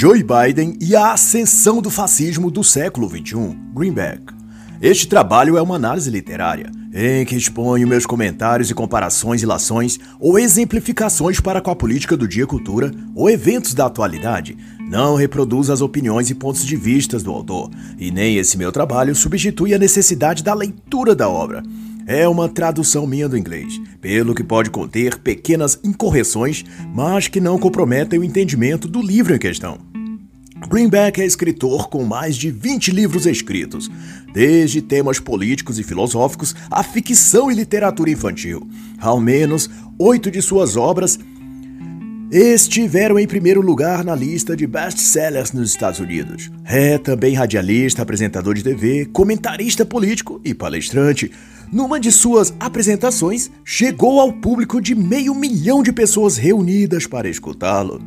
Joe Biden e a ascensão do fascismo do século XXI, Greenback. Este trabalho é uma análise literária, em que exponho meus comentários e comparações, ilações ou exemplificações para com a política do dia, cultura ou eventos da atualidade. Não reproduzo as opiniões e pontos de vista do autor, e nem esse meu trabalho substitui a necessidade da leitura da obra. É uma tradução minha do inglês, pelo que pode conter pequenas incorreções, mas que não comprometem o entendimento do livro em questão. Greenback é escritor com mais de 20 livros escritos, desde temas políticos e filosóficos à ficção e literatura infantil. Ao menos 8 de suas obras estiveram em primeiro lugar na lista de best-sellers nos Estados Unidos. É também radialista, apresentador de TV, comentarista político e palestrante. Numa de suas apresentações, chegou ao público de 500 mil de pessoas reunidas para escutá-lo.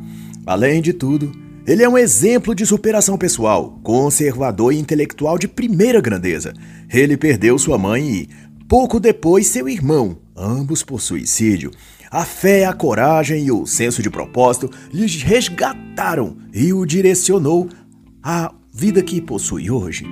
Além de tudo, ele é um exemplo de superação pessoal, conservador e intelectual de primeira grandeza. Ele perdeu sua mãe e, pouco depois, seu irmão, ambos por suicídio. A fé, a coragem e o senso de propósito lhe resgataram e o direcionou à vida que possui hoje.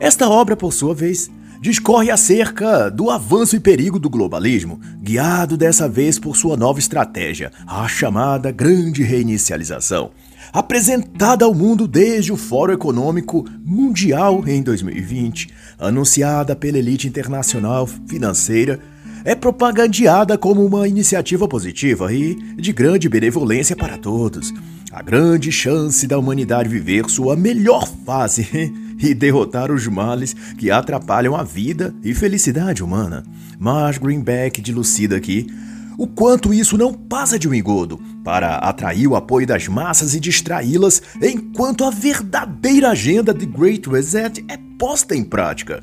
Esta obra, por sua vez, discorre acerca do avanço e perigo do globalismo, guiado dessa vez por sua nova estratégia, a chamada Grande Reinicialização, apresentada ao mundo desde o Fórum Econômico Mundial em 2020, anunciada pela elite internacional financeira. É propagandeada como uma iniciativa positiva e de grande benevolência para todos. A grande chance da humanidade viver sua melhor fase e derrotar os males que atrapalham a vida e felicidade humana. Mas Greenback dilucida aqui o quanto isso não passa de um engodo para atrair o apoio das massas e distraí-las enquanto a verdadeira agenda de Great Reset é posta em prática.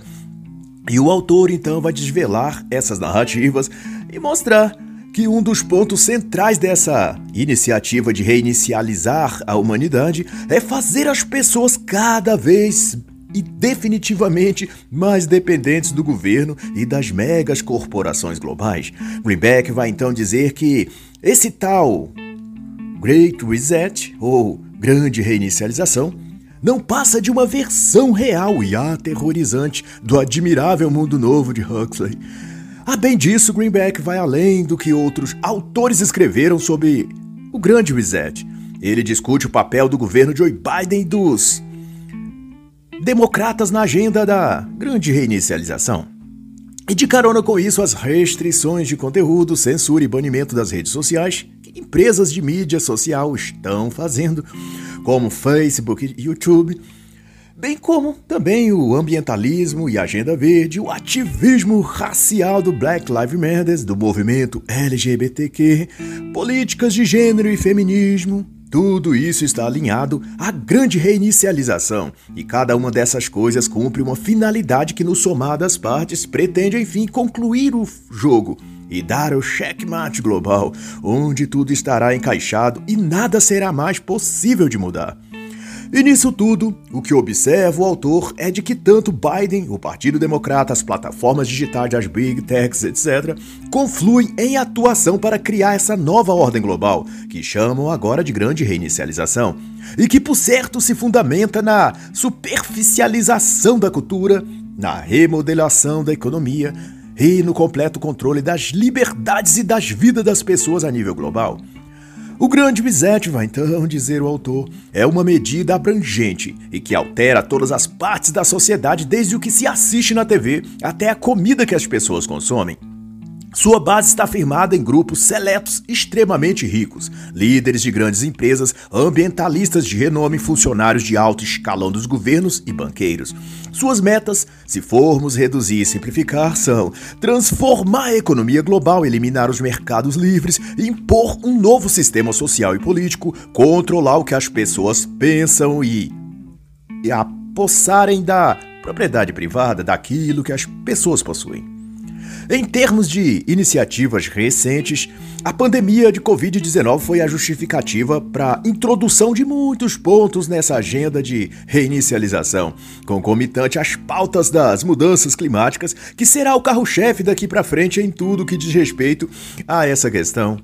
E o autor, então, vai desvelar essas narrativas e mostrar que um dos pontos centrais dessa iniciativa de reinicializar a humanidade é fazer as pessoas cada vez e definitivamente mais dependentes do governo e das megas corporações globais. Greenback vai, então, dizer que esse tal Great Reset, ou Grande Reinicialização, não passa de uma versão real e aterrorizante do admirável mundo novo de Huxley. Além disso, Greenback vai além do que outros autores escreveram sobre o Grande Reset. Ele discute o papel do governo Joe Biden e dos democratas na agenda da Grande Reinicialização. E de carona com isso, as restrições de conteúdo, censura e banimento das redes sociais que empresas de mídia social estão fazendo, como Facebook e YouTube, bem como também o ambientalismo e agenda verde, o ativismo racial do Black Lives Matter, do movimento LGBTQ, políticas de gênero e feminismo. Tudo isso está alinhado à Grande Reinicialização, e cada uma dessas coisas cumpre uma finalidade que, no somar das partes, pretende, enfim, concluir o jogo e dar o checkmate global, onde tudo estará encaixado e nada será mais possível de mudar. E nisso tudo, o que observa o autor é de que tanto Biden, o Partido Democrata, as plataformas digitais, as Big Techs, etc., confluem em atuação para criar essa nova ordem global, que chamam agora de Grande Reinicialização, e que, por certo, se fundamenta na superficialização da cultura, na remodelação da economia e no completo controle das liberdades e das vidas das pessoas a nível global. O Grande Reset, vai então dizer o autor, é uma medida abrangente e que altera todas as partes da sociedade, desde o que se assiste na TV até a comida que as pessoas consomem. Sua base está firmada em grupos seletos extremamente ricos, líderes de grandes empresas, ambientalistas de renome, funcionários de alto escalão dos governos e banqueiros. Suas metas, se formos reduzir e simplificar, são transformar a economia global, eliminar os mercados livres, impor um novo sistema social e político, controlar o que as pessoas pensam e apossarem da propriedade privada, daquilo que as pessoas possuem. Em termos de iniciativas recentes, a pandemia de Covid-19 foi a justificativa para a introdução de muitos pontos nessa agenda de reinicialização, concomitante às pautas das mudanças climáticas, que será o carro-chefe daqui para frente em tudo que diz respeito a essa questão.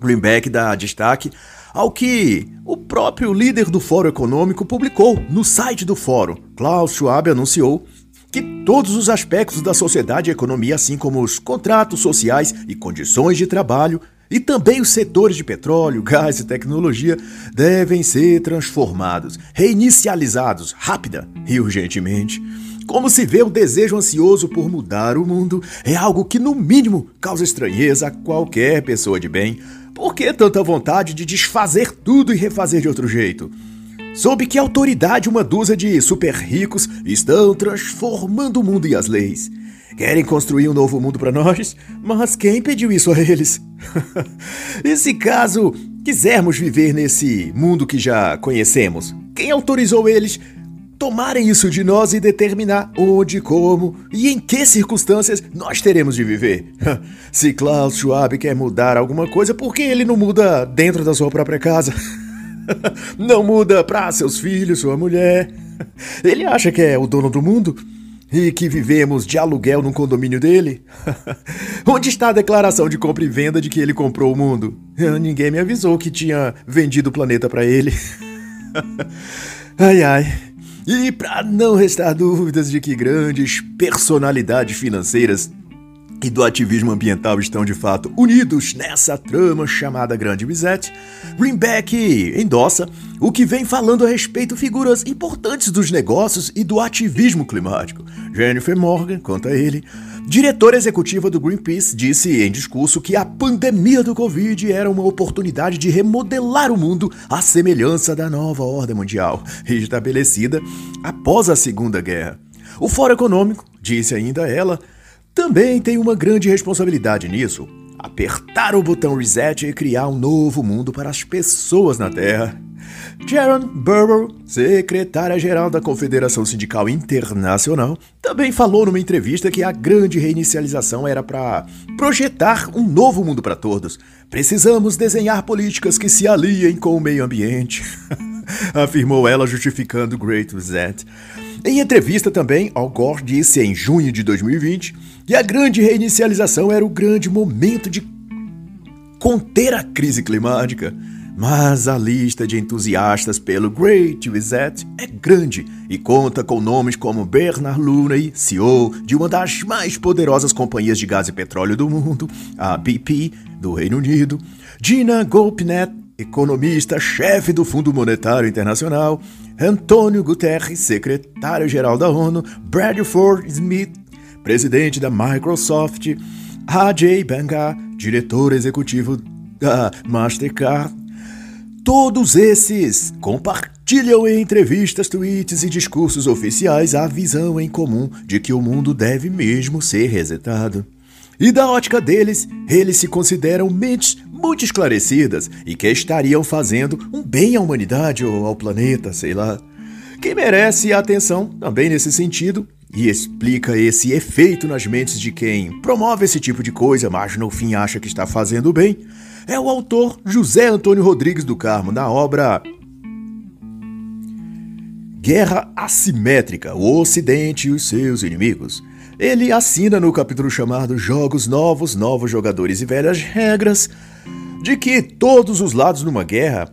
Greenback dá destaque ao que o próprio líder do Fórum Econômico publicou no site do Fórum. Klaus Schwab anunciou que todos os aspectos da sociedade e economia, assim como os contratos sociais e condições de trabalho, e também os setores de petróleo, gás e tecnologia, devem ser transformados, reinicializados, rápida e urgentemente. Como se vê, o desejo ansioso por mudar o mundo é algo que, no mínimo, causa estranheza a qualquer pessoa de bem. Por que tanta vontade de desfazer tudo e refazer de outro jeito? Sob que autoridade uma dúzia de super ricos estão transformando o mundo e as leis? Querem construir um novo mundo para nós? Mas quem pediu isso a eles? E se caso quisermos viver nesse mundo que já conhecemos, quem autorizou eles tomarem isso de nós e determinar onde, como e em que circunstâncias nós teremos de viver? Se Klaus Schwab quer mudar alguma coisa, por que ele não muda dentro da sua própria casa? Não muda para seus filhos, sua mulher? Ele acha que é o dono do mundo? E que vivemos de aluguel num condomínio dele? Onde está a declaração de compra e venda de que ele comprou o mundo? Ninguém me avisou que tinha vendido o planeta para ele. Ai, ai. E para não restar dúvidas de que grandes personalidades financeiras e do ativismo ambiental estão de fato unidos nessa trama chamada Grande Reset, Greenback endossa o que vem falando a respeito figuras importantes dos negócios e do ativismo climático. Jennifer Morgan, quanto a ele, diretora executiva do Greenpeace, disse em discurso que a pandemia do Covid era uma oportunidade de remodelar o mundo à semelhança da nova ordem mundial, estabelecida após a Segunda Guerra. O Fórum Econômico, disse ainda ela, também tem uma grande responsabilidade nisso: apertar o botão reset e criar um novo mundo para as pessoas na Terra. Sharan Burrow, secretária-geral da Confederação Sindical Internacional, também falou numa entrevista que a grande reinicialização era para projetar um novo mundo para todos. Precisamos desenhar políticas que se aliem com o meio ambiente, afirmou ela, justificando o Great Reset. Em entrevista também, Al Gore disse em junho de 2020 que a grande reinicialização era o grande momento de conter a crise climática. Mas a lista de entusiastas pelo Great Reset é grande e conta com nomes como Bernard Looney, CEO de uma das mais poderosas companhias de gás e petróleo do mundo, a BP, do Reino Unido, Gina Gopinath, economista-chefe do Fundo Monetário Internacional, António Guterres, secretário-geral da ONU, Bradford Smith, presidente da Microsoft, Ajay Banga, diretor executivo da Mastercard. Todos esses compartilham em entrevistas, tweets e discursos oficiais a visão em comum de que o mundo deve mesmo ser resetado. E da ótica deles, eles se consideram mentes muito esclarecidas e que estariam fazendo um bem à humanidade ou ao planeta, sei lá. Que merece atenção também nesse sentido e explica esse efeito nas mentes de quem promove esse tipo de coisa, mas no fim acha que está fazendo bem, é o autor José Antônio Rodrigues do Carmo, na obra Guerra Assimétrica, o Ocidente e os seus inimigos. Ele assina no capítulo chamado Jogos Novos, Novos Jogadores e Velhas Regras, de que todos os lados numa guerra,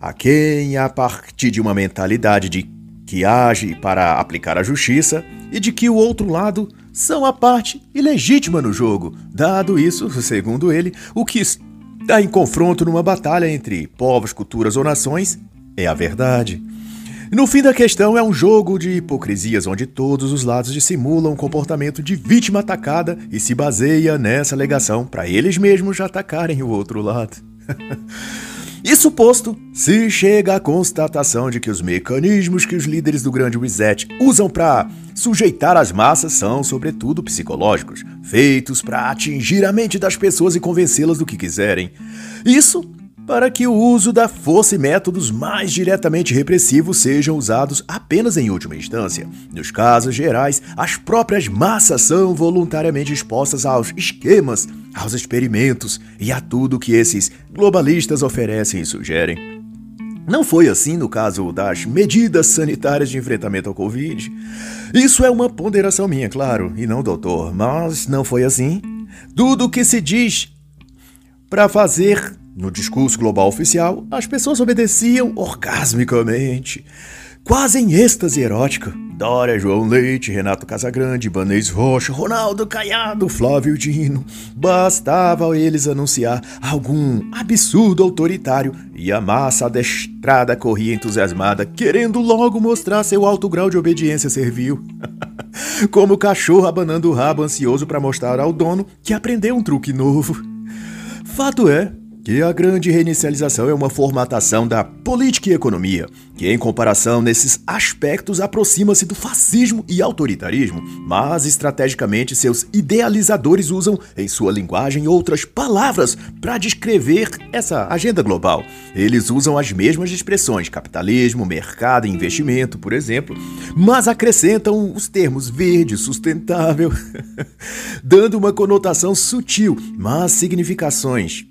a quem a partir de uma mentalidade de que age para aplicar a justiça e de que o outro lado são a parte ilegítima no jogo, dado isso, segundo ele, o que está em confronto numa batalha entre povos, culturas ou nações é a verdade. No fim da questão, é um jogo de hipocrisias onde todos os lados dissimulam o comportamento de vítima atacada e se baseia nessa alegação para eles mesmos atacarem o outro lado. Isso posto, se chega à constatação de que os mecanismos que os líderes do Grande Reset usam para sujeitar as massas são, sobretudo, psicológicos, feitos para atingir a mente das pessoas e convencê-las do que quiserem. Isso para que o uso da força e métodos mais diretamente repressivos sejam usados apenas em última instância. Nos casos gerais, as próprias massas são voluntariamente expostas aos esquemas, aos experimentos e a tudo que esses globalistas oferecem e sugerem. Não foi assim no caso das medidas sanitárias de enfrentamento ao Covid. Isso é uma ponderação minha, claro, e não doutor, mas não foi assim. Tudo o que se diz para fazer No discurso global oficial, as pessoas obedeciam orgasmicamente, quase em êxtase erótica. Dória, João Leite, Renato Casagrande, Banês Rocha, Ronaldo Caiado, Flávio Dino. Bastava eles anunciar algum absurdo autoritário e a massa adestrada corria entusiasmada, querendo logo mostrar seu alto grau de obediência servil. Como o cachorro abanando o rabo ansioso para mostrar ao dono que aprendeu um truque novo. Fato é que a grande reinicialização é uma formatação da política e economia, que em comparação nesses aspectos aproxima-se do fascismo e autoritarismo, mas estrategicamente seus idealizadores usam em sua linguagem outras palavras para descrever essa agenda global. Eles usam as mesmas expressões, capitalismo, mercado e investimento, por exemplo, mas acrescentam os termos verde, sustentável, dando uma conotação sutil, mas significações,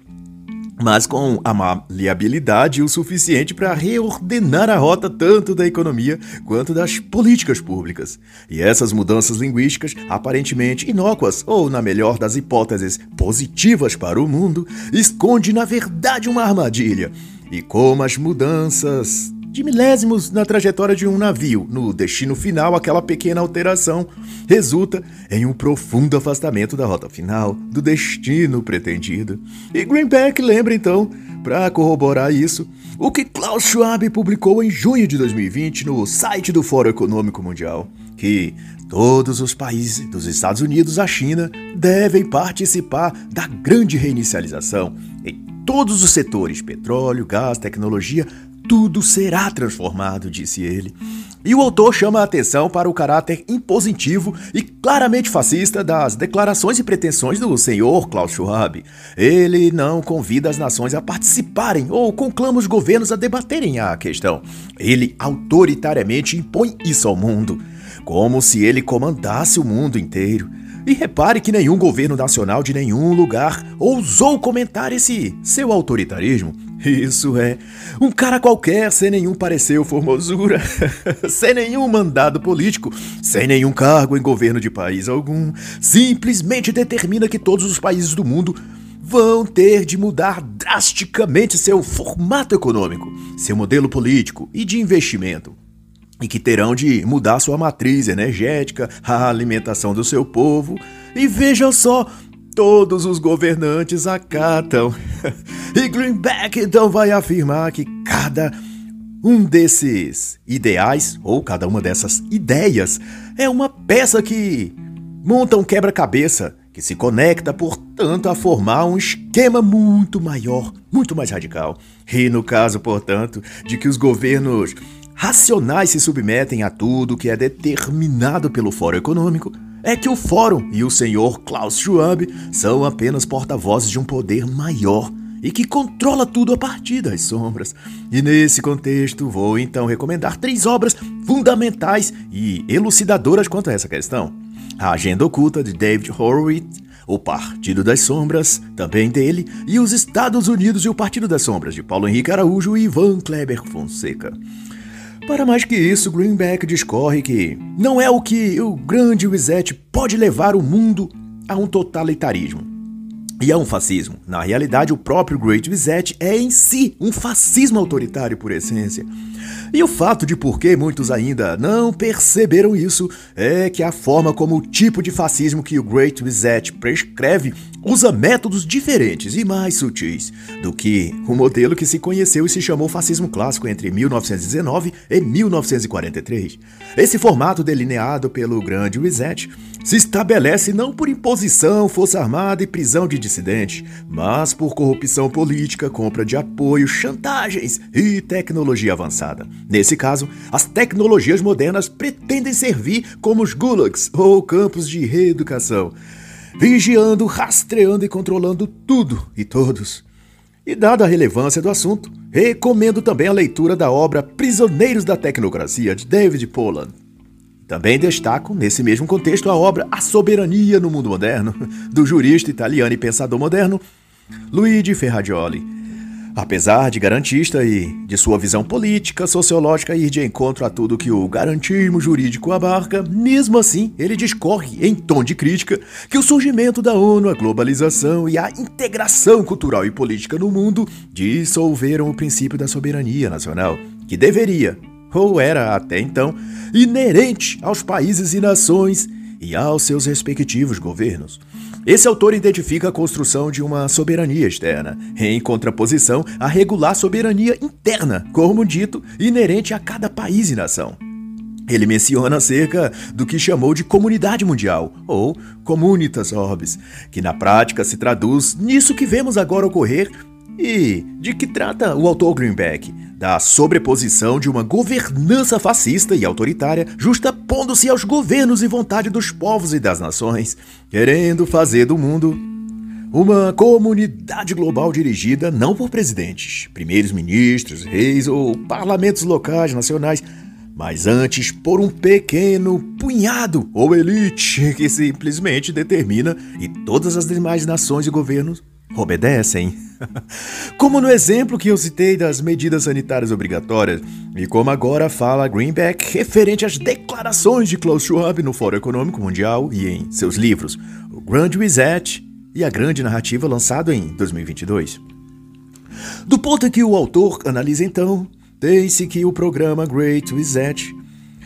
mas com a maleabilidade o suficiente para reordenar a rota tanto da economia quanto das políticas públicas. E essas mudanças linguísticas, aparentemente inócuas ou, na melhor das hipóteses, positivas para o mundo, esconde na verdade uma armadilha. E como as mudanças de milésimos na trajetória de um navio, no destino final, aquela pequena alteração resulta em um profundo afastamento da rota final, do destino pretendido. E Greenback lembra então, para corroborar isso, o que Klaus Schwab publicou em junho de 2020 no site do Fórum Econômico Mundial, que todos os países, dos Estados Unidos à China, devem participar da grande reinicialização. Em todos os setores, petróleo, gás, tecnologia, tudo será transformado, disse ele. E o autor chama a atenção para o caráter impositivo e claramente fascista das declarações e pretensões do senhor Klaus Schwab. Ele não convida as nações a participarem ou conclama os governos a debaterem a questão. Ele autoritariamente impõe isso ao mundo, como se ele comandasse o mundo inteiro. E repare que nenhum governo nacional de nenhum lugar ousou comentar esse seu autoritarismo. Isso é, um cara qualquer, sem nenhum parecer ou formosura, sem nenhum mandado político, sem nenhum cargo em governo de país algum, simplesmente determina que todos os países do mundo vão ter de mudar drasticamente seu formato econômico, seu modelo político e de investimento. E que terão de mudar sua matriz energética, a alimentação do seu povo. E veja só, todos os governantes acatam. E Greenback então vai afirmar que cada um desses ideais, ou cada uma dessas ideias, é uma peça que monta um quebra-cabeça, que se conecta, portanto, a formar um esquema muito maior, muito mais radical. E no caso, portanto, de que os governos racionais se submetem a tudo que é determinado pelo Fórum Econômico, é que o Fórum e o senhor Klaus Schwab são apenas porta-vozes de um poder maior e que controla tudo a partir das sombras. E nesse contexto vou então recomendar 3 obras fundamentais e elucidadoras quanto a essa questão. A Agenda Oculta, de David Horowitz, O Partido das Sombras, também dele, e Os Estados Unidos e o Partido das Sombras, de Paulo Henrique Araújo e Ivan Kleber Fonseca. Para mais que isso, Greenback discorre que não é o que o Grande Reset pode levar o mundo a um totalitarismo e a um fascismo. Na realidade, o próprio Great Reset é em si um fascismo autoritário por essência. E o fato de por que muitos ainda não perceberam isso é que a forma como o tipo de fascismo que o Great Reset prescreve usa métodos diferentes e mais sutis do que o modelo que se conheceu e se chamou fascismo clássico entre 1919 e 1943. Esse formato delineado pelo Grande Reset se estabelece não por imposição, força armada e prisão de dissidentes, mas por corrupção política, compra de apoio, chantagens e tecnologia avançada. Nesse caso, as tecnologias modernas pretendem servir como os gulags ou campos de reeducação, vigiando, rastreando e controlando tudo e todos. E dada a relevância do assunto, recomendo também a leitura da obra Prisioneiros da Tecnocracia, de David Poland. Também destaco, nesse mesmo contexto, a obra A Soberania no Mundo Moderno, do jurista italiano e pensador moderno Luigi Ferrajoli. Apesar de garantista e de sua visão política, sociológica ir de encontro a tudo que o garantismo jurídico abarca, mesmo assim ele discorre em tom de crítica que o surgimento da ONU, a globalização e a integração cultural e política no mundo dissolveram o princípio da soberania nacional, que deveria, ou era até então, inerente aos países e nações e aos seus respectivos governos. Esse autor identifica a construção de uma soberania externa, em contraposição à regular soberania interna, como dito, inerente a cada país e nação. Ele menciona acerca do que chamou de comunidade mundial, ou communitas orbis, que na prática se traduz nisso que vemos agora ocorrer e de que trata o autor Greenback, da sobreposição de uma governança fascista e autoritária, justapondo-se aos governos e vontade dos povos e das nações, querendo fazer do mundo uma comunidade global dirigida não por presidentes, primeiros ministros, reis ou parlamentos locais nacionais, mas antes por um pequeno punhado ou elite que simplesmente determina e todas as demais nações e governos obedecem. Como no exemplo que eu citei das medidas sanitárias obrigatórias, e como agora fala Greenback referente às declarações de Klaus Schwab no Fórum Econômico Mundial e em seus livros O Grande Reset e A Grande Narrativa, lançado em 2022. Do ponto em que o autor analisa então, tem-se que o programa Great Reset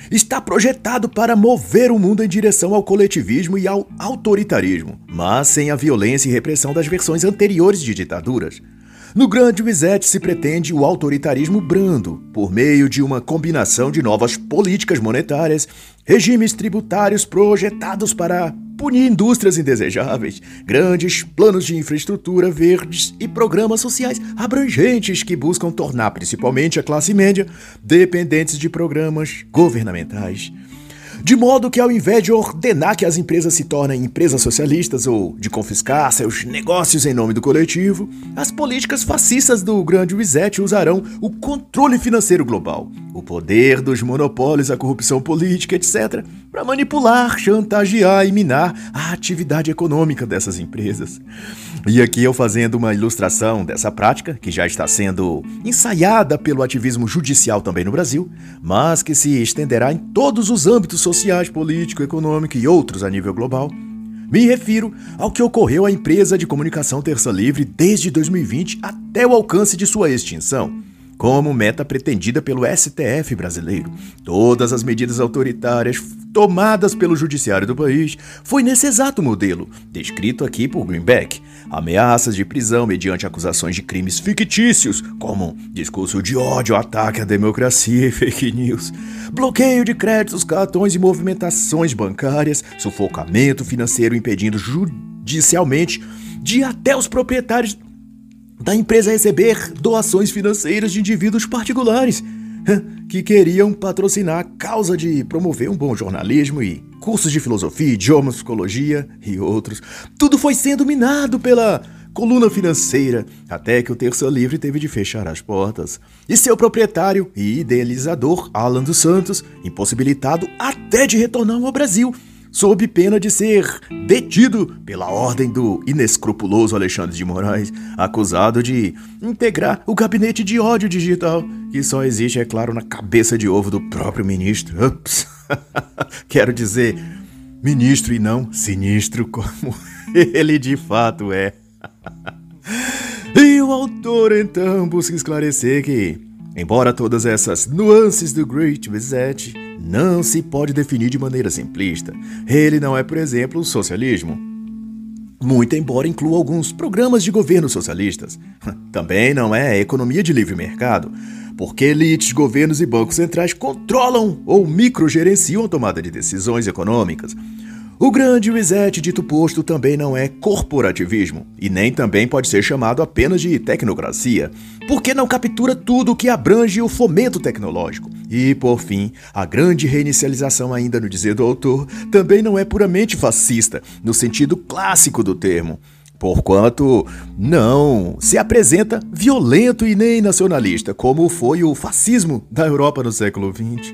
está projetado para mover o mundo em direção ao coletivismo e ao autoritarismo, mas sem a violência e repressão das versões anteriores de ditaduras. No Grande Reset se pretende o autoritarismo brando, por meio de uma combinação de novas políticas monetárias, regimes tributários projetados para punir indústrias indesejáveis, grandes planos de infraestrutura verdes e programas sociais abrangentes que buscam tornar principalmente a classe média dependentes de programas governamentais. De modo que, ao invés de ordenar que as empresas se tornem empresas socialistas ou de confiscar seus negócios em nome do coletivo, as políticas fascistas do Grande Reset usarão o controle financeiro global, o poder dos monopólios, a corrupção política, etc., para manipular, chantagear e minar a atividade econômica dessas empresas. E aqui eu fazendo uma ilustração dessa prática, que já está sendo ensaiada pelo ativismo judicial também no Brasil, mas que se estenderá em todos os âmbitos sociais, político, econômico e outros a nível global. Me refiro ao que ocorreu à empresa de comunicação Terça Livre desde 2020 até o alcance de sua extinção, como meta pretendida pelo STF brasileiro. Todas as medidas autoritárias tomadas pelo judiciário do país foi nesse exato modelo, descrito aqui por Greenback. Ameaças de prisão mediante acusações de crimes fictícios, como discurso de ódio, ataque à democracia e fake news, bloqueio de créditos, cartões e movimentações bancárias, sufocamento financeiro impedindo judicialmente de até os proprietários da empresa receber doações financeiras de indivíduos particulares que queriam patrocinar a causa de promover um bom jornalismo e cursos de filosofia, idiomas, psicologia e outros. Tudo foi sendo minado pela coluna financeira, até que o Terça Livre teve de fechar as portas. E seu proprietário e idealizador, Alan dos Santos, impossibilitado até de retornar ao Brasil, sob pena de ser detido pela ordem do inescrupuloso Alexandre de Moraes, acusado de integrar o gabinete de ódio digital, que só existe, é claro, na cabeça de ovo do próprio ministro. Ups. Quero dizer, ministro e não sinistro, como ele de fato é. E o autor, então, busca esclarecer que, embora todas essas nuances do Great Reset não se pode definir de maneira simplista, ele não é, por exemplo, o socialismo, muito embora inclua alguns programas de governo socialistas. Também não é a economia de livre mercado, porque elites, governos e bancos centrais controlam ou microgerenciam a tomada de decisões econômicas. O Grande Reset dito posto também não é corporativismo, e nem também pode ser chamado apenas de tecnocracia, porque não captura tudo o que abrange o fomento tecnológico. E, por fim, a Grande Reinicialização, ainda no dizer do autor, também não é puramente fascista, no sentido clássico do termo, porquanto não se apresenta violento e nem nacionalista, como foi o fascismo da Europa no século XX.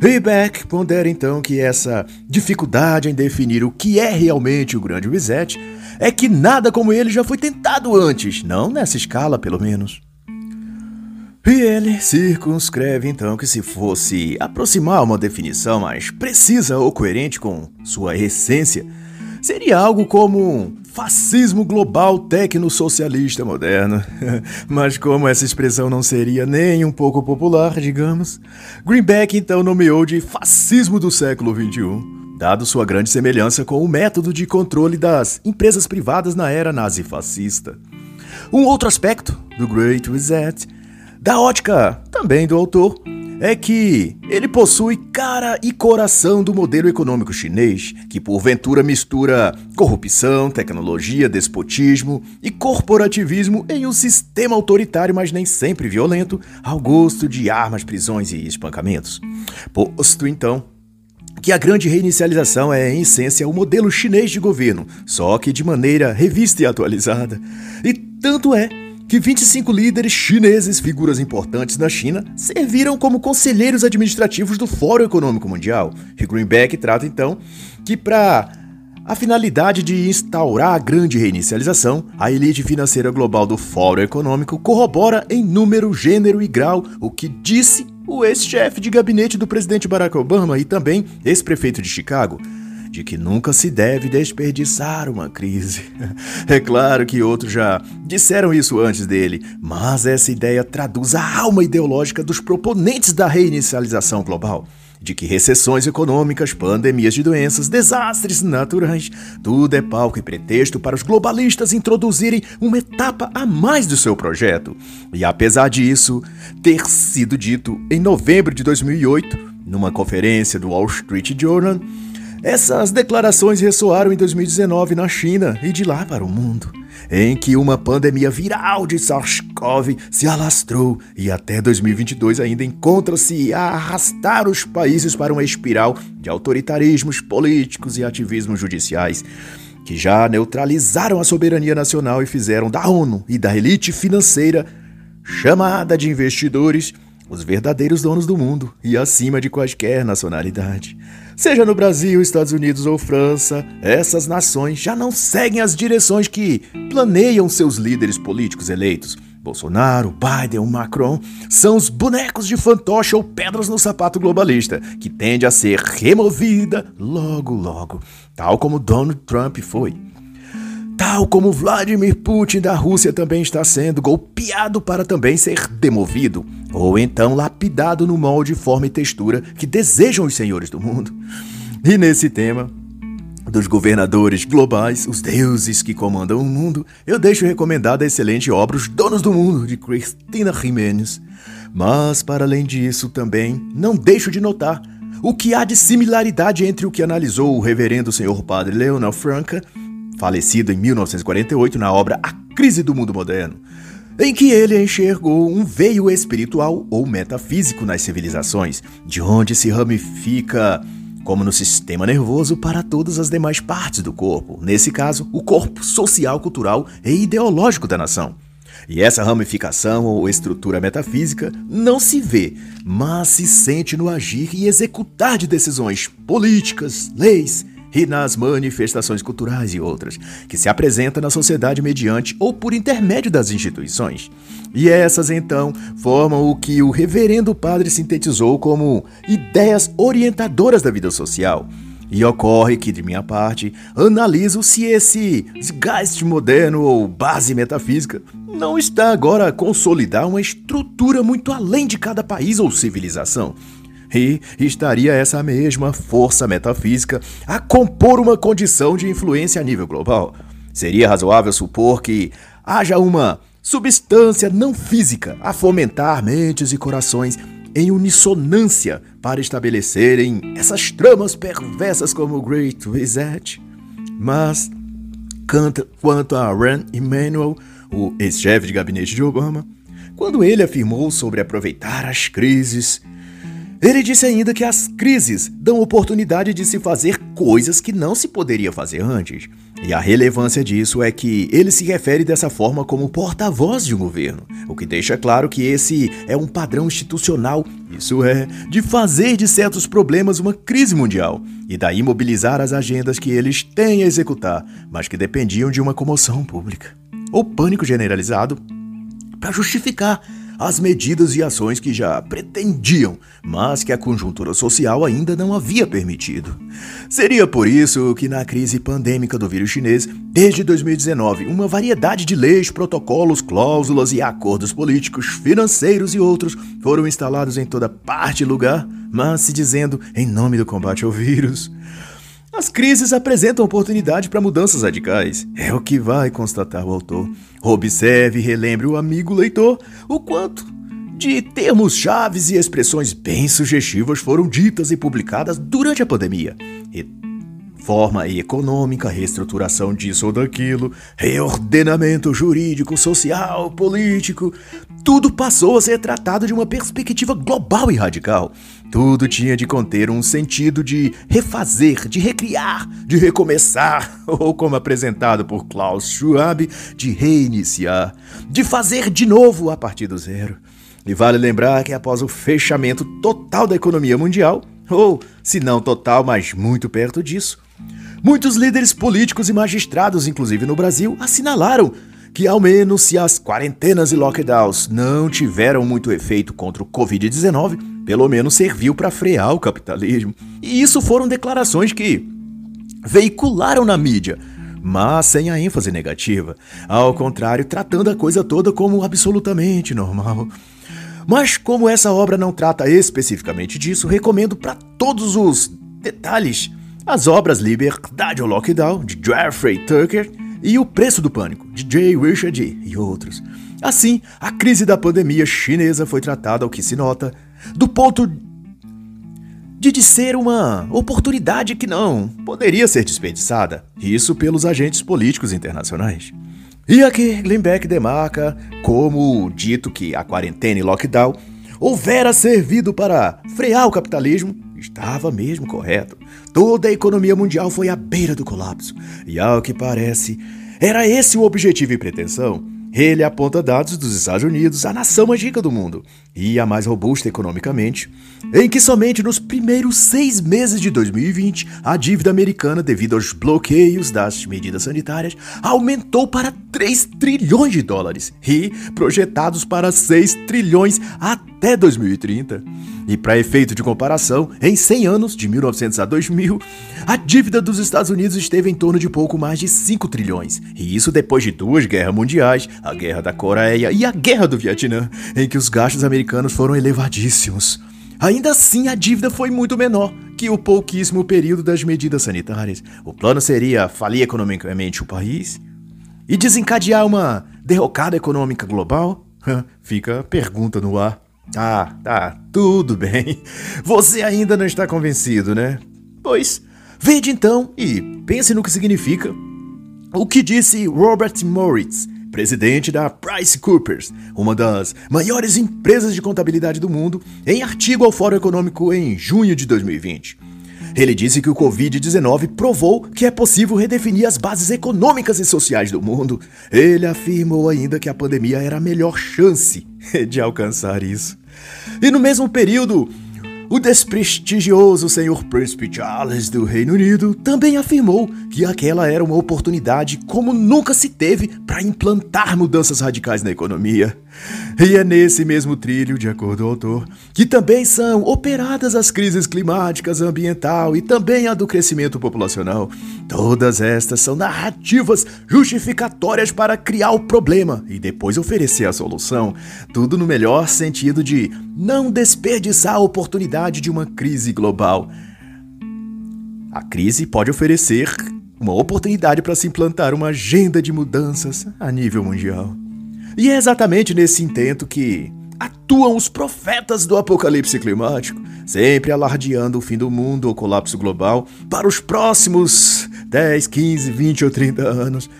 Greenback pondera então que essa dificuldade em definir o que é realmente o Grande Reset é que nada como ele já foi tentado antes, não nessa escala pelo menos. PL circunscreve então que, se fosse aproximar uma definição mais precisa ou coerente com sua essência, seria algo como um fascismo global tecno-socialista moderno. Mas como essa expressão não seria nem um pouco popular, digamos, Greenback então nomeou de fascismo do século XXI, dado sua grande semelhança com o método de controle das empresas privadas na era nazifascista. Um outro aspecto do Great Reset, da ótica também do autor, é que ele possui cara e coração do modelo econômico chinês, que porventura mistura corrupção, tecnologia, despotismo e corporativismo em um sistema autoritário, mas nem sempre violento, ao gosto de armas, prisões e espancamentos. Posto então que a grande reinicialização é, em essência, o modelo chinês de governo, só que de maneira revista e atualizada. E tanto é que 25 líderes chineses, figuras importantes na China, serviram como conselheiros administrativos do Fórum Econômico Mundial. E Greenback trata, então, que para a finalidade de instaurar a grande reinicialização, a elite financeira global do Fórum Econômico corrobora em número, gênero e grau o que disse o ex-chefe de gabinete do presidente Barack Obama e também ex-prefeito de Chicago, de que nunca se deve desperdiçar uma crise. É claro que outros já disseram isso antes dele, mas essa ideia traduz a alma ideológica dos proponentes da reinicialização global, de que recessões econômicas, pandemias de doenças, desastres naturais, tudo é palco e pretexto para os globalistas introduzirem uma etapa a mais do seu projeto. E apesar disso ter sido dito em novembro de 2008, numa conferência do Wall Street Journal, essas declarações ressoaram em 2019 na China e de lá para o mundo, em que uma pandemia viral de SARS-CoV se alastrou e até 2022 ainda encontra-se a arrastar os países para uma espiral de autoritarismos políticos e ativismos judiciais, que já neutralizaram a soberania nacional e fizeram da ONU e da elite financeira, chamada de investidores, os verdadeiros donos do mundo e acima de quaisquer nacionalidade. Seja no Brasil, Estados Unidos ou França, essas nações já não seguem as direções que planeiam seus líderes políticos eleitos. Bolsonaro, Biden, Macron são os bonecos de fantoche ou pedras no sapato globalista, que tende a ser removida logo logo, tal como Donald Trump foi. Tal como Vladimir Putin da Rússia também está sendo golpeado para também ser demovido, ou então lapidado no molde, forma e textura que desejam os senhores do mundo. E nesse tema dos governadores globais, os deuses que comandam o mundo, eu deixo recomendada a excelente obra Os Donos do Mundo, de Cristina Jiménez. Mas, para além disso, também não deixo de notar o que há de similaridade entre o que analisou o reverendo senhor padre Leonel Franca, falecido em 1948 na obra A Crise do Mundo Moderno, em que ele enxergou um veio espiritual ou metafísico nas civilizações, de onde se ramifica, como no sistema nervoso, para todas as demais partes do corpo, nesse caso, o corpo social, cultural e ideológico da nação. E essa ramificação ou estrutura metafísica não se vê, mas se sente no agir e executar de decisões políticas, leis, e nas manifestações culturais e outras, que se apresenta na sociedade mediante ou por intermédio das instituições. E essas, então, formam o que o reverendo padre sintetizou como ideias orientadoras da vida social. E ocorre que, de minha parte, analiso se esse desgaste moderno ou base metafísica não está agora a consolidar uma estrutura muito além de cada país ou civilização. E estaria essa mesma força metafísica a compor uma condição de influência a nível global. Seria razoável supor que haja uma substância não física a fomentar mentes e corações em unissonância para estabelecerem essas tramas perversas como o Great Reset. Mas, quanto a Rahm Emanuel, o ex-chefe de gabinete de Obama, quando ele afirmou sobre aproveitar as crises, ele disse ainda que as crises dão oportunidade de se fazer coisas que não se poderia fazer antes. E a relevância disso é que ele se refere dessa forma como porta-voz de um governo, o que deixa claro que esse é um padrão institucional, isso é, de fazer de certos problemas uma crise mundial, e daí mobilizar as agendas que eles têm a executar, mas que dependiam de uma comoção pública, ou pânico generalizado, para justificar as medidas e ações que já pretendiam, mas que a conjuntura social ainda não havia permitido. Seria por isso que na crise pandêmica do vírus chinês, desde 2019, uma variedade de leis, protocolos, cláusulas e acordos políticos, financeiros e outros foram instalados em toda parte e lugar, mas se dizendo em nome do combate ao vírus. As crises apresentam oportunidade para mudanças radicais, é o que vai constatar o autor. Observe e relembre o amigo leitor o quanto de termos-chave e expressões bem sugestivas foram ditas e publicadas durante a pandemia. Reforma econômica, reestruturação disso ou daquilo, reordenamento jurídico, social, político, tudo passou a ser tratado de uma perspectiva global e radical. Tudo tinha de conter um sentido de refazer, de recriar, de recomeçar, ou como apresentado por Klaus Schwab, de reiniciar, de fazer de novo a partir do zero. E vale lembrar que após o fechamento total da economia mundial, ou se não total, mas muito perto disso, muitos líderes políticos e magistrados, inclusive no Brasil, assinalaram que ao menos se as quarentenas e lockdowns não tiveram muito efeito contra o Covid-19, pelo menos serviu para frear o capitalismo. E isso foram declarações que veicularam na mídia, mas sem a ênfase negativa, ao contrário, tratando a coisa toda como absolutamente normal. Mas como essa obra não trata especificamente disso, recomendo para todos os detalhes as obras Liberdade ou Lockdown, de Jeffrey Tucker, e O Preço do Pânico, de Jay Richard e outros. Assim, a crise da pandemia chinesa foi tratada, ao que se nota, do ponto de ser uma oportunidade que não poderia ser desperdiçada, isso pelos agentes políticos internacionais. E aqui, Greenback demarca como dito que a quarentena e lockdown houvera servido para frear o capitalismo, estava mesmo correto. Toda a economia mundial foi à beira do colapso. E ao que parece, era esse o objetivo e pretensão. Ele aponta dados dos Estados Unidos, a nação mais rica do mundo e a mais robusta economicamente, em que somente nos primeiros 6 meses de 2020, a dívida americana, devido aos bloqueios das medidas sanitárias, aumentou para 3 trilhões de dólares e projetados para 6 trilhões até 2030. E para efeito de comparação, em 100 anos, de 1900 a 2000, a dívida dos Estados Unidos esteve em torno de pouco mais de 5 trilhões. E isso depois de 2 guerras mundiais, a Guerra da Coreia e a Guerra do Vietnã, em que os gastos americanos foram elevadíssimos. Ainda assim, a dívida foi muito menor que o pouquíssimo período das medidas sanitárias. O plano seria falir economicamente o país e desencadear uma derrocada econômica global? Fica a pergunta no ar. Tá, tudo bem. Você ainda não está convencido, né? Pois, veja então e pense no que significa o que disse Robert Moritz, presidente da PricewaterhouseCoopers, uma das maiores empresas de contabilidade do mundo, em artigo ao Fórum Econômico em junho de 2020. Ele disse que o Covid-19 provou que é possível redefinir as bases econômicas e sociais do mundo. Ele afirmou ainda que a pandemia era a melhor chance de alcançar isso. E no mesmo período, o desprestigioso senhor Príncipe Charles do Reino Unido também afirmou que aquela era uma oportunidade como nunca se teve para implantar mudanças radicais na economia. E é nesse mesmo trilho, de acordo ao autor, que também são operadas as crises climáticas, ambiental e também a do crescimento populacional. Todas estas são narrativas justificatórias para criar o problema e depois oferecer a solução. Tudo no melhor sentido de não desperdiçar a oportunidade de uma crise global. A crise pode oferecer uma oportunidade para se implantar uma agenda de mudanças a nível mundial. E é exatamente nesse intento que atuam os profetas do apocalipse climático, sempre alardeando o fim do mundo ou colapso global para os próximos 10, 15, 20 ou 30 anos,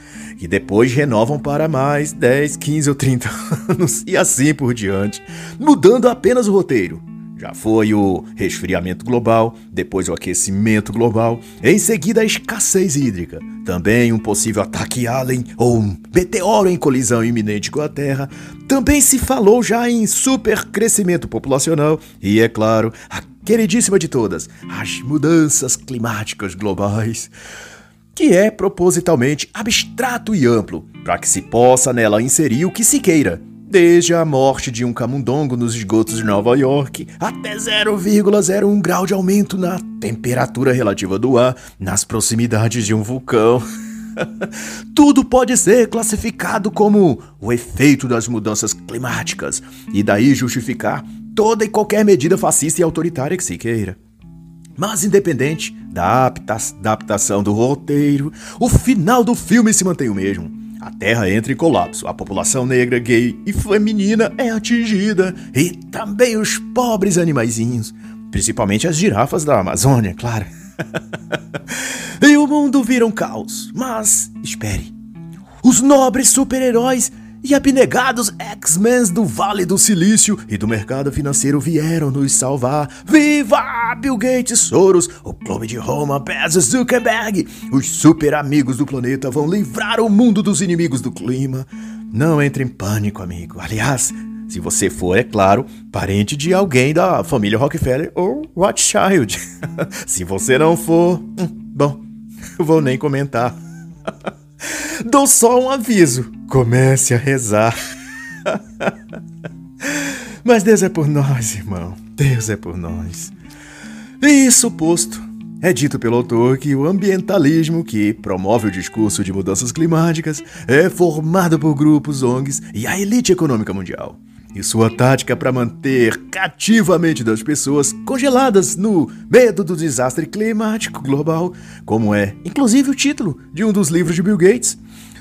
e depois renovam para mais 10, 15 ou 30 anos e assim por diante, mudando apenas o roteiro. Já foi o resfriamento global, depois o aquecimento global, em seguida a escassez hídrica, também um possível ataque alien ou um meteoro em colisão iminente com a Terra, também se falou já em supercrescimento populacional e, é claro, a queridíssima de todas, as mudanças climáticas globais, que é propositalmente abstrato e amplo, para que se possa nela inserir o que se queira, Desde a morte de um camundongo nos esgotos de Nova York, até 0,01 grau de aumento na temperatura relativa do ar nas proximidades de um vulcão. Tudo pode ser classificado como o efeito das mudanças climáticas e daí justificar toda e qualquer medida fascista e autoritária que se queira. Mas independente da adaptação do roteiro, o final do filme se mantém o mesmo. A Terra entra em colapso, a população negra, gay e feminina é atingida, e também os pobres animaizinhos, principalmente as girafas da Amazônia, claro. E o mundo vira um caos, mas espere, os nobres super-heróis e abnegados X-Men do Vale do Silício e do mercado financeiro vieram nos salvar. Viva Bill Gates, Soros, o Clube de Roma, Bezos, Zuckerberg. Os super amigos do planeta vão livrar o mundo dos inimigos do clima. Não entre em pânico, amigo. Aliás, se você for, é claro, parente de alguém da família Rockefeller ou Rothschild. Se você não for, bom, eu vou nem comentar. Dou só um aviso: comece a rezar. Mas Deus é por nós, irmão. Deus é por nós. E isso posto, é dito pelo autor que o ambientalismo, que promove o discurso de mudanças climáticas, é formado por grupos, ONGs e a elite econômica mundial. E sua tática para manter cativamente das pessoas congeladas no medo do desastre climático global, como é, inclusive, o título de um dos livros de Bill Gates.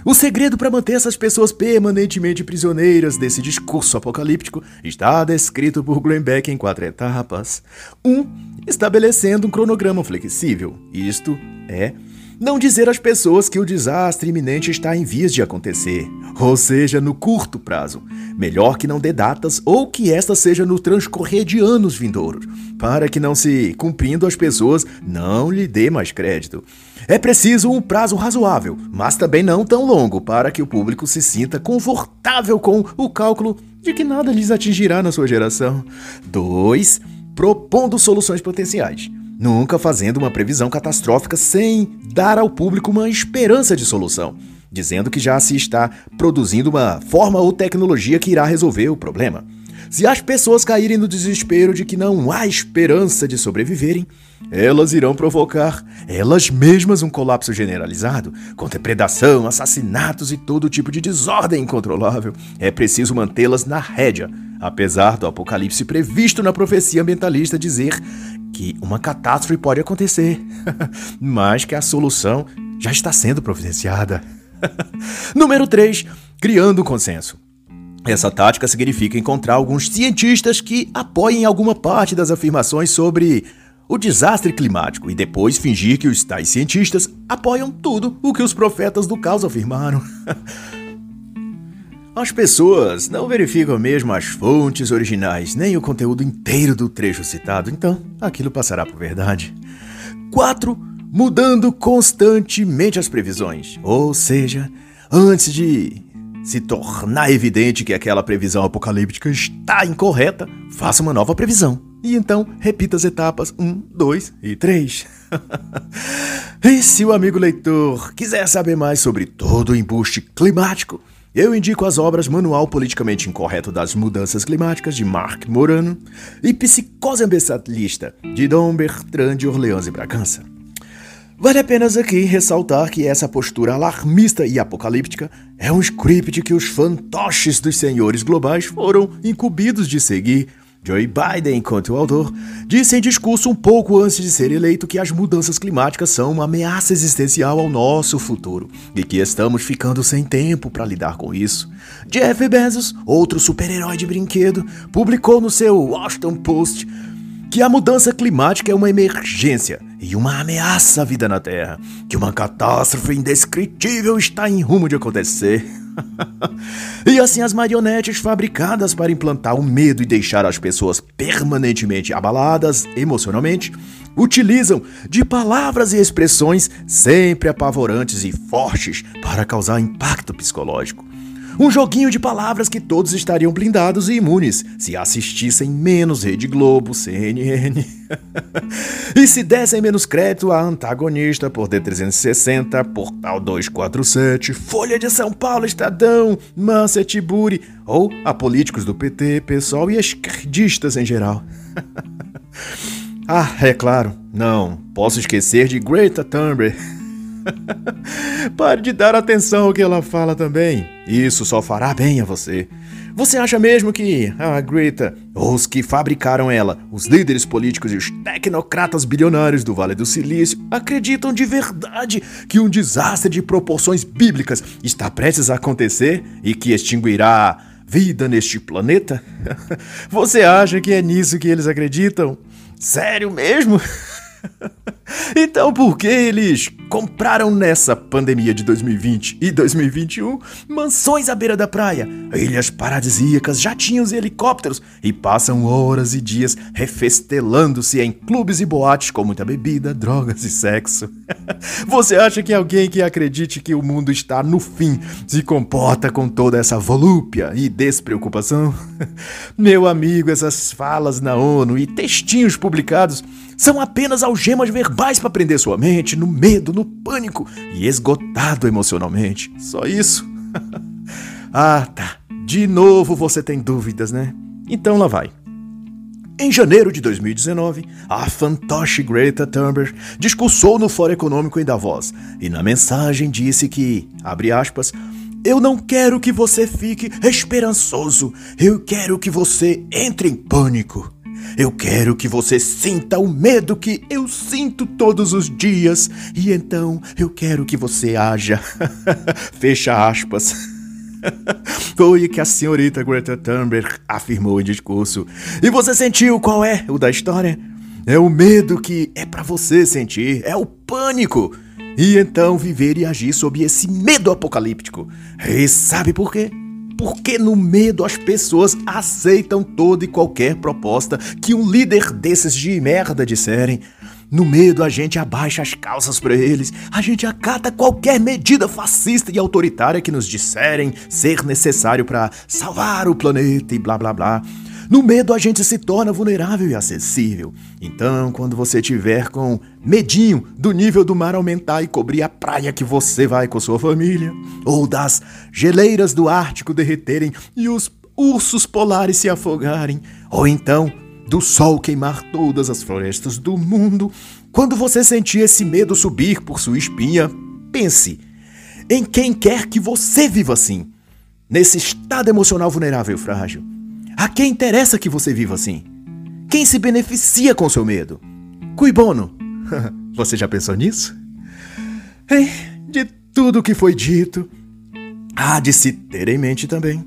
O segredo para manter essas pessoas permanentemente prisioneiras desse discurso apocalíptico está descrito por Greenback em 4 etapas. 1. Estabelecendo um cronograma flexível. Isto é, não dizer às pessoas que o desastre iminente está em vias de acontecer, ou seja, no curto prazo. Melhor que não dê datas ou que esta seja no transcorrer de anos vindouros, para que não se cumprindo as pessoas não lhe dê mais crédito. É preciso um prazo razoável, mas também não tão longo, para que o público se sinta confortável com o cálculo de que nada lhes atingirá na sua geração. 2. Propondo soluções potenciais. Nunca fazendo uma previsão catastrófica sem dar ao público uma esperança de solução, dizendo que já se está produzindo uma forma ou tecnologia que irá resolver o problema. Se as pessoas caírem no desespero de que não há esperança de sobreviverem, elas irão provocar elas mesmas um colapso generalizado, com depredação, assassinatos e todo tipo de desordem incontrolável. É preciso mantê-las na rédea, apesar do apocalipse previsto na profecia ambientalista dizer que uma catástrofe pode acontecer, mas que a solução já está sendo providenciada. Número 3. Criando consenso. Essa tática significa encontrar alguns cientistas que apoiem alguma parte das afirmações sobre o desastre climático e depois fingir que os tais cientistas apoiam tudo o que os profetas do caos afirmaram. As pessoas não verificam mesmo as fontes originais, nem o conteúdo inteiro do trecho citado, então aquilo passará por verdade. 4. Mudando constantemente as previsões, ou seja, antes de se tornar evidente que aquela previsão apocalíptica está incorreta, faça uma nova previsão. E então, repita as etapas 1, 2 e 3. E se o amigo leitor quiser saber mais sobre todo o embuste climático, eu indico as obras Manual Politicamente Incorreto das Mudanças Climáticas, de Marc Morano, e Psicose Ambientalista, de Dom Bertrand de Orleans e Bragança. Vale apenas aqui ressaltar que essa postura alarmista e apocalíptica é um script que os fantoches dos senhores globais foram incumbidos de seguir. Joe Biden, enquanto o autor, disse em discurso um pouco antes de ser eleito que as mudanças climáticas são uma ameaça existencial ao nosso futuro e que estamos ficando sem tempo para lidar com isso. Jeff Bezos, outro super-herói de brinquedo, publicou no seu Washington Post que a mudança climática é uma emergência e uma ameaça à vida na Terra, que uma catástrofe indescritível está em rumo de acontecer. E assim as marionetes fabricadas para implantar o medo e deixar as pessoas permanentemente abaladas emocionalmente, utilizam de palavras e expressões sempre apavorantes e fortes para causar impacto psicológico. Um joguinho de palavras que todos estariam blindados e imunes se assistissem menos Rede Globo, CNN e se dessem menos crédito a Antagonista, por D360, Portal 247, Folha de São Paulo, Estadão, Márcia Tiburi ou a políticos do PT, PSOL e esquerdistas em geral. Ah, é claro, não posso esquecer de Greta Thunberg. Pare de dar atenção ao que ela fala também. Isso só fará bem a você. Você acha mesmo que a Greta, ou os que fabricaram ela, os líderes políticos e os tecnocratas bilionários do Vale do Silício, acreditam de verdade que um desastre de proporções bíblicas está prestes a acontecer e que extinguirá vida neste planeta? Você acha que é nisso que eles acreditam? Sério mesmo? Então por que eles compraram nessa pandemia de 2020 e 2021 mansões à beira da praia, ilhas paradisíacas, jatinhos e helicópteros e passam horas e dias refestelando-se em clubes e boates com muita bebida, drogas e sexo? Você acha que alguém que acredite que o mundo está no fim se comporta com toda essa volúpia e despreocupação? Meu amigo, essas falas na ONU e textinhos publicados são apenas algemas verbais para prender sua mente no medo, no pânico e esgotado emocionalmente. Só isso. Ah, tá. De novo você tem dúvidas, né? Então lá vai. Em janeiro de 2019, a fantoche Greta Thunberg discursou no Fórum Econômico em Davos e na mensagem disse que, abre aspas, eu não quero que você fique esperançoso, eu quero que você entre em pânico. Eu quero que você sinta o medo que eu sinto todos os dias, e então eu quero que você haja. Fecha aspas. Foi o que a senhorita Greta Thunberg afirmou em discurso. E você sentiu qual é o da história? É o medo que é pra você sentir, é o pânico. E então viver e agir sob esse medo apocalíptico. E sabe por quê? Porque no medo as pessoas aceitam toda e qualquer proposta que um líder desses de merda disserem. No medo a gente abaixa as calças pra eles, a gente acata qualquer medida fascista e autoritária que nos disserem ser necessário pra salvar o planeta e blá blá blá. No medo a gente se torna vulnerável e acessível. Então, quando você tiver com medinho do nível do mar aumentar e cobrir a praia que você vai com sua família, ou das geleiras do Ártico derreterem e os ursos polares se afogarem, ou então do sol queimar todas as florestas do mundo, quando você sentir esse medo subir por sua espinha, pense em quem quer que você viva assim, nesse estado emocional vulnerável e frágil. A quem interessa que você viva assim? Quem se beneficia com seu medo? Cui bono? Você já pensou nisso? Hein? De tudo que foi dito, há de se ter em mente também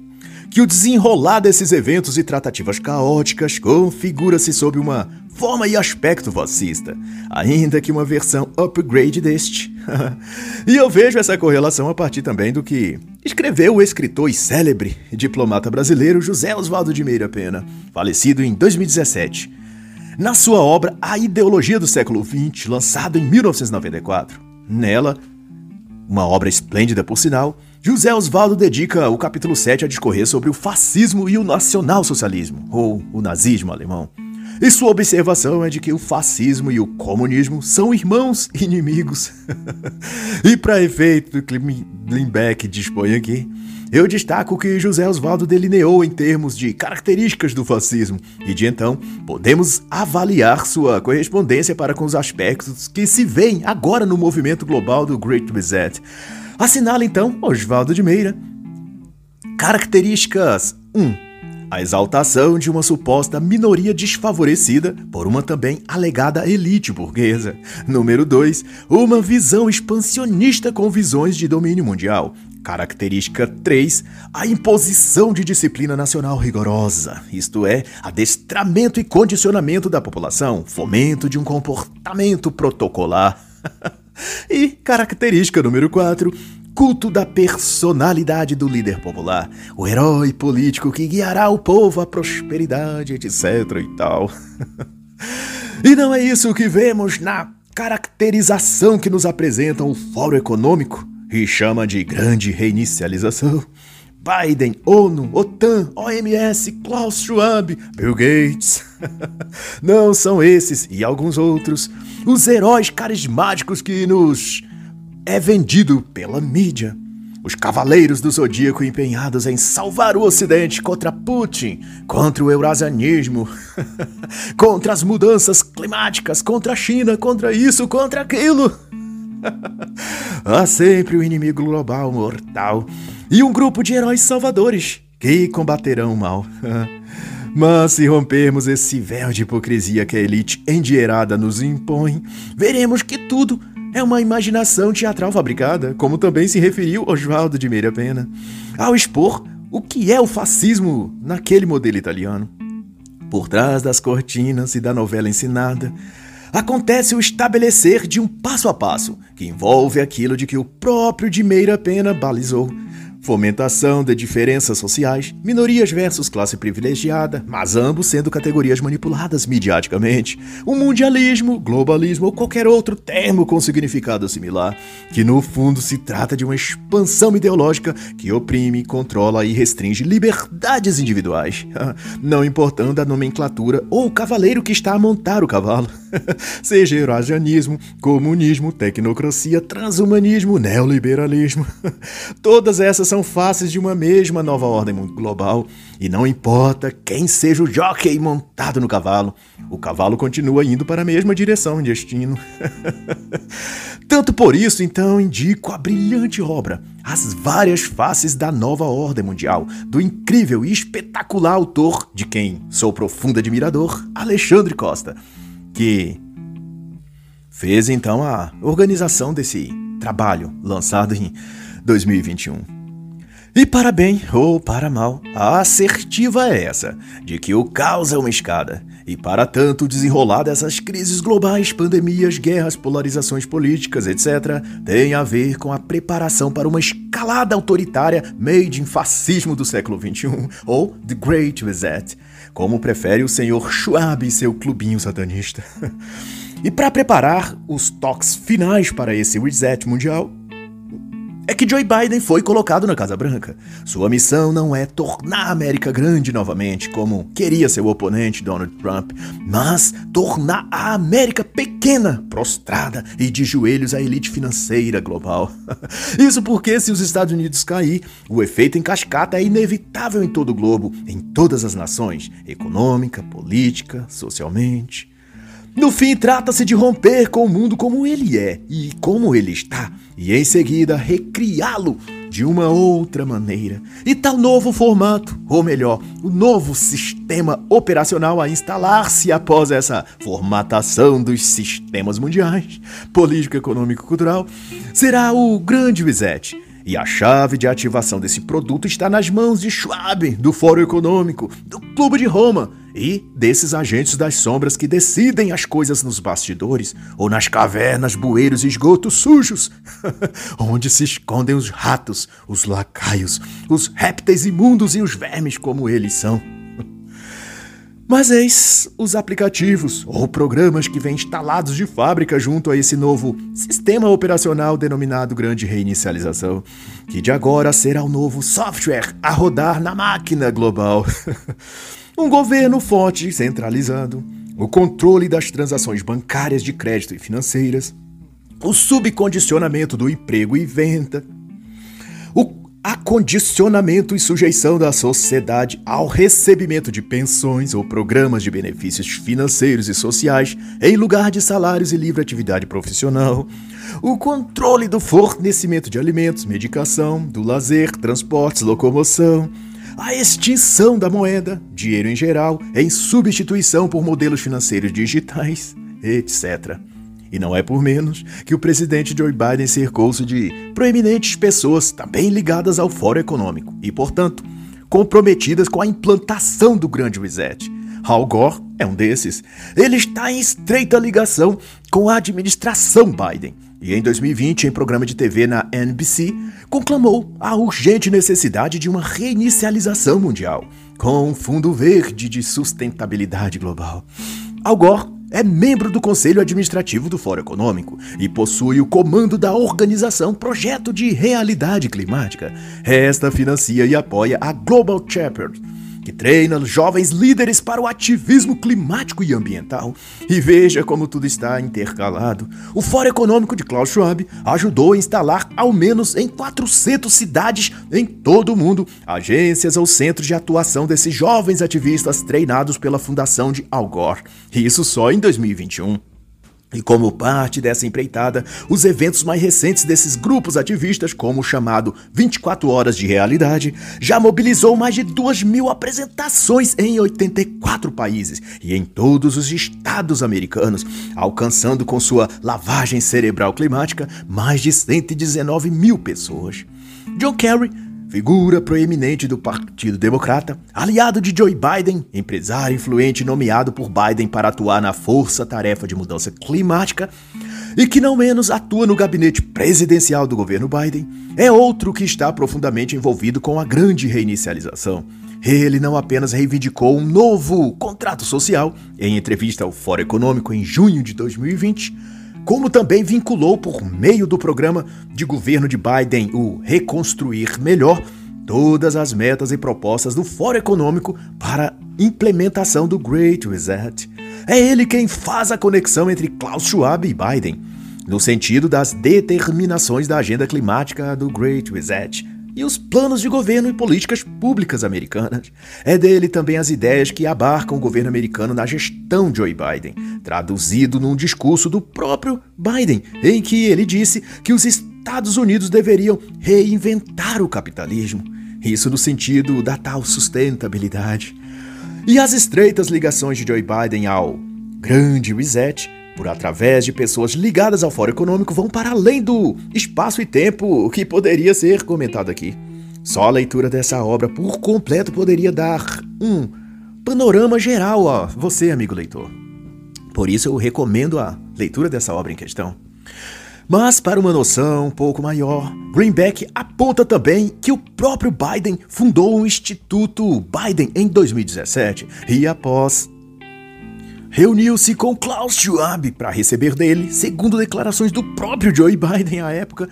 que o desenrolar desses eventos e tratativas caóticas configura-se sob uma forma e aspecto fascista, ainda que uma versão upgrade deste. E eu vejo essa correlação a partir também do que escreveu o escritor e célebre diplomata brasileiro José Osvaldo de Meira Penna, falecido em 2017, na sua obra A Ideologia do Século XX, lançada em 1994. Nela, uma obra esplêndida por sinal, José Osvaldo dedica o capítulo 7 a discorrer sobre o fascismo e o nacionalsocialismo, ou o nazismo alemão. E sua observação é de que o fascismo e o comunismo são irmãos e inimigos. E para efeito do que Greenback dispõe aqui, eu destaco que José Osvaldo delineou em termos de características do fascismo e de então podemos avaliar sua correspondência para com os aspectos que se veem agora no movimento global do Great Reset. Assinala então Osvaldo de Meira. Características 1. A exaltação de uma suposta minoria desfavorecida por uma também alegada elite burguesa. Número 2. Uma visão expansionista com visões de domínio mundial. Característica 3. A imposição de disciplina nacional rigorosa, isto é, adestramento e condicionamento da população, fomento de um comportamento protocolar. E característica número 4. Culto da personalidade do líder popular, o herói político que guiará o povo à prosperidade, etc e tal. E não é isso que vemos na caracterização que nos apresenta o Fórum Econômico e chama de Grande Reinicialização. Biden, ONU, OTAN, OMS, Klaus Schwab, Bill Gates. Não são esses e alguns outros os heróis carismáticos que nos é vendido pela mídia. Os cavaleiros do Zodíaco empenhados em salvar o Ocidente contra Putin, contra o eurasianismo, contra as mudanças climáticas, contra a China, contra isso, contra aquilo. Há sempre um inimigo global mortal e um grupo de heróis salvadores que combaterão o mal. Mas se rompermos esse véu de hipocrisia que a elite endinheirada nos impõe, veremos que tudo é uma imaginação teatral fabricada, como também se referiu Osvaldo de Meira Penna, ao expor o que é o fascismo naquele modelo italiano. Por trás das cortinas e da novela ensinada, acontece o estabelecer de um passo a passo, que envolve aquilo de que o próprio de Meira Penna balizou. Fomentação de diferenças sociais, minorias versus classe privilegiada, mas ambos sendo categorias manipuladas midiaticamente. O mundialismo, globalismo ou qualquer outro termo com significado similar, que no fundo se trata de uma expansão ideológica que oprime, controla e restringe liberdades individuais, não importando a nomenclatura ou o cavaleiro que está a montar o cavalo. Seja eurasianismo, comunismo, tecnocracia, transhumanismo, neoliberalismo. Todas essas são faces de uma mesma nova ordem global, e não importa quem seja o jockey montado no cavalo, o cavalo continua indo para a mesma direção e destino. Tanto por isso, então, indico a brilhante obra As Várias Faces da Nova Ordem Mundial, do incrível e espetacular autor, de quem sou profundo admirador, Alexandre Costa, que fez então a organização desse trabalho lançado em 2021. E para bem ou para mal, a assertiva é essa, de que o caos é uma escada, e para tanto o desenrolar dessas crises globais, pandemias, guerras, polarizações políticas, etc., tem a ver com a preparação para uma escalada autoritária made in fascismo do século XXI, ou The Great Reset, como prefere o senhor Schwab e seu clubinho satanista. E para preparar os toques finais para esse reset mundial, é que Joe Biden foi colocado na Casa Branca. Sua missão não é tornar a América grande novamente, como queria seu oponente Donald Trump, mas tornar a América pequena, prostrada e de joelhos à elite financeira global. Isso porque se os Estados Unidos cair, o efeito em cascata é inevitável em todo o globo, em todas as nações, econômica, política, socialmente. No fim, trata-se de romper com o mundo como ele é e como ele está, e em seguida recriá-lo de uma outra maneira. E tal novo formato, ou melhor, o novo sistema operacional a instalar-se após essa formatação dos sistemas mundiais, político, econômico e cultural, será o grande reset. E a chave de ativação desse produto está nas mãos de Schwab, do Fórum Econômico, do Clube de Roma e desses agentes das sombras que decidem as coisas nos bastidores ou nas cavernas, bueiros e esgotos sujos, onde se escondem os ratos, os lacaios, os répteis imundos e os vermes como eles são. Mas eis os aplicativos ou programas que vêm instalados de fábrica junto a esse novo sistema operacional denominado Grande Reinicialização, que de agora será o novo software a rodar na máquina global. Um governo forte centralizando o controle das transações bancárias de crédito e financeiras, o subcondicionamento do emprego e venda, acondicionamento e sujeição da sociedade ao recebimento de pensões ou programas de benefícios financeiros e sociais em lugar de salários e livre atividade profissional, o controle do fornecimento de alimentos, medicação, do lazer, transportes, locomoção, a extinção da moeda, dinheiro em geral, em substituição por modelos financeiros digitais, etc. E não é por menos que o presidente Joe Biden cercou-se de proeminentes pessoas também ligadas ao Fórum Econômico e, portanto, comprometidas com a implantação do Grande Reset. Al Gore é um desses. Ele está em estreita ligação com a administração Biden e, em 2020, em programa de TV na NBC, conclamou a urgente necessidade de uma reinicialização mundial com um fundo verde de sustentabilidade global. Al Gore É membro do Conselho Administrativo do Fórum Econômico e possui o comando da organização Projeto de Realidade Climática. Esta financia e apoia a Global Shepherd, que treina jovens líderes para o ativismo climático e ambiental. E veja como tudo está intercalado. O Fórum Econômico de Klaus Schwab ajudou a instalar, ao menos em 400 cidades em todo o mundo, agências ou centros de atuação desses jovens ativistas treinados pela fundação de Al Gore. Isso só em 2021. E como parte dessa empreitada, os eventos mais recentes desses grupos ativistas, como o chamado 24 Horas de Realidade, já mobilizou mais de 2.000 apresentações em 84 países e em todos os estados americanos, alcançando com sua lavagem cerebral climática mais de 119.000 pessoas. John Kerry, figura proeminente do Partido Democrata, aliado de Joe Biden, empresário influente nomeado por Biden para atuar na força-tarefa de mudança climática e que não menos atua no gabinete presidencial do governo Biden, é outro que está profundamente envolvido com a grande reinicialização. Ele não apenas reivindicou um novo contrato social em entrevista ao Fórum Econômico em junho de 2020, como também vinculou por meio do programa de governo de Biden, o Reconstruir Melhor, todas as metas e propostas do Fórum Econômico para implementação do Great Reset. É ele quem faz a conexão entre Klaus Schwab e Biden, no sentido das determinações da agenda climática do Great Reset e os planos de governo e políticas públicas americanas. É dele também as ideias que abarcam o governo americano na gestão de Joe Biden, traduzido num discurso do próprio Biden, em que ele disse que os Estados Unidos deveriam reinventar o capitalismo, isso no sentido da tal sustentabilidade. E as estreitas ligações de Joe Biden ao Grande Reset, por através de pessoas ligadas ao Fórum Econômico, vão para além do espaço e tempo que poderia ser comentado aqui. Só a leitura dessa obra por completo poderia dar um panorama geral a você, amigo leitor. Por isso eu recomendo a leitura dessa obra em questão. Mas para uma noção um pouco maior, Greenback aponta também que o próprio Biden fundou o Instituto Biden em 2017 e após reuniu-se com Klaus Schwab para receber dele, segundo declarações do próprio Joe Biden à época,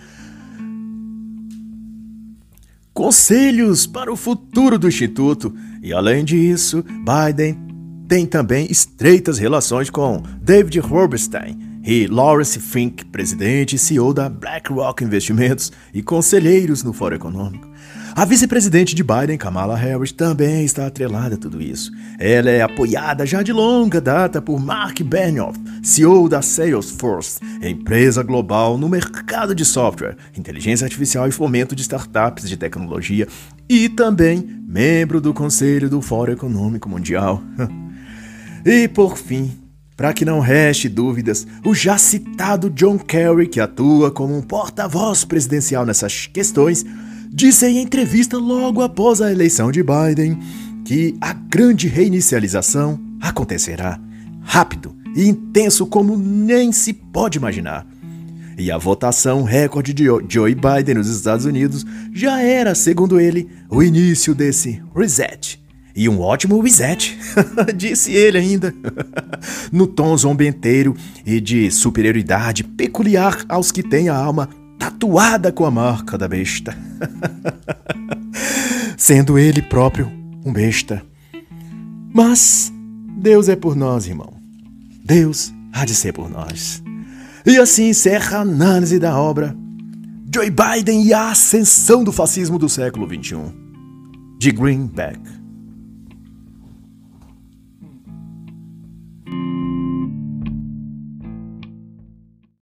conselhos para o futuro do Instituto. E além disso, Biden tem também estreitas relações com David Horberstein e Lawrence Fink, presidente e CEO da BlackRock Investimentos e conselheiros no Fórum Econômico. A vice-presidente de Biden, Kamala Harris, também está atrelada a tudo isso. Ela é apoiada já de longa data por Mark Benioff, CEO da Salesforce, empresa global no mercado de software, inteligência artificial e fomento de startups de tecnologia, e também membro do Conselho do Fórum Econômico Mundial. E por fim, para que não reste dúvidas, o já citado John Kerry, que atua como um porta-voz presidencial nessas questões, disse em entrevista logo após a eleição de Biden que a grande reinicialização acontecerá rápido e intenso como nem se pode imaginar. E a votação recorde de Joe Biden nos Estados Unidos já era, segundo ele, o início desse reset. E um ótimo reset, disse ele ainda, no tom zombenteiro e de superioridade peculiar aos que têm a alma tatuada com a marca da besta, sendo ele próprio um besta. Mas Deus é por nós, irmão. Deus há de ser por nós. E assim encerra a análise da obra Joe Biden e a Ascensão do Fascismo do Século XXI, de Greenback.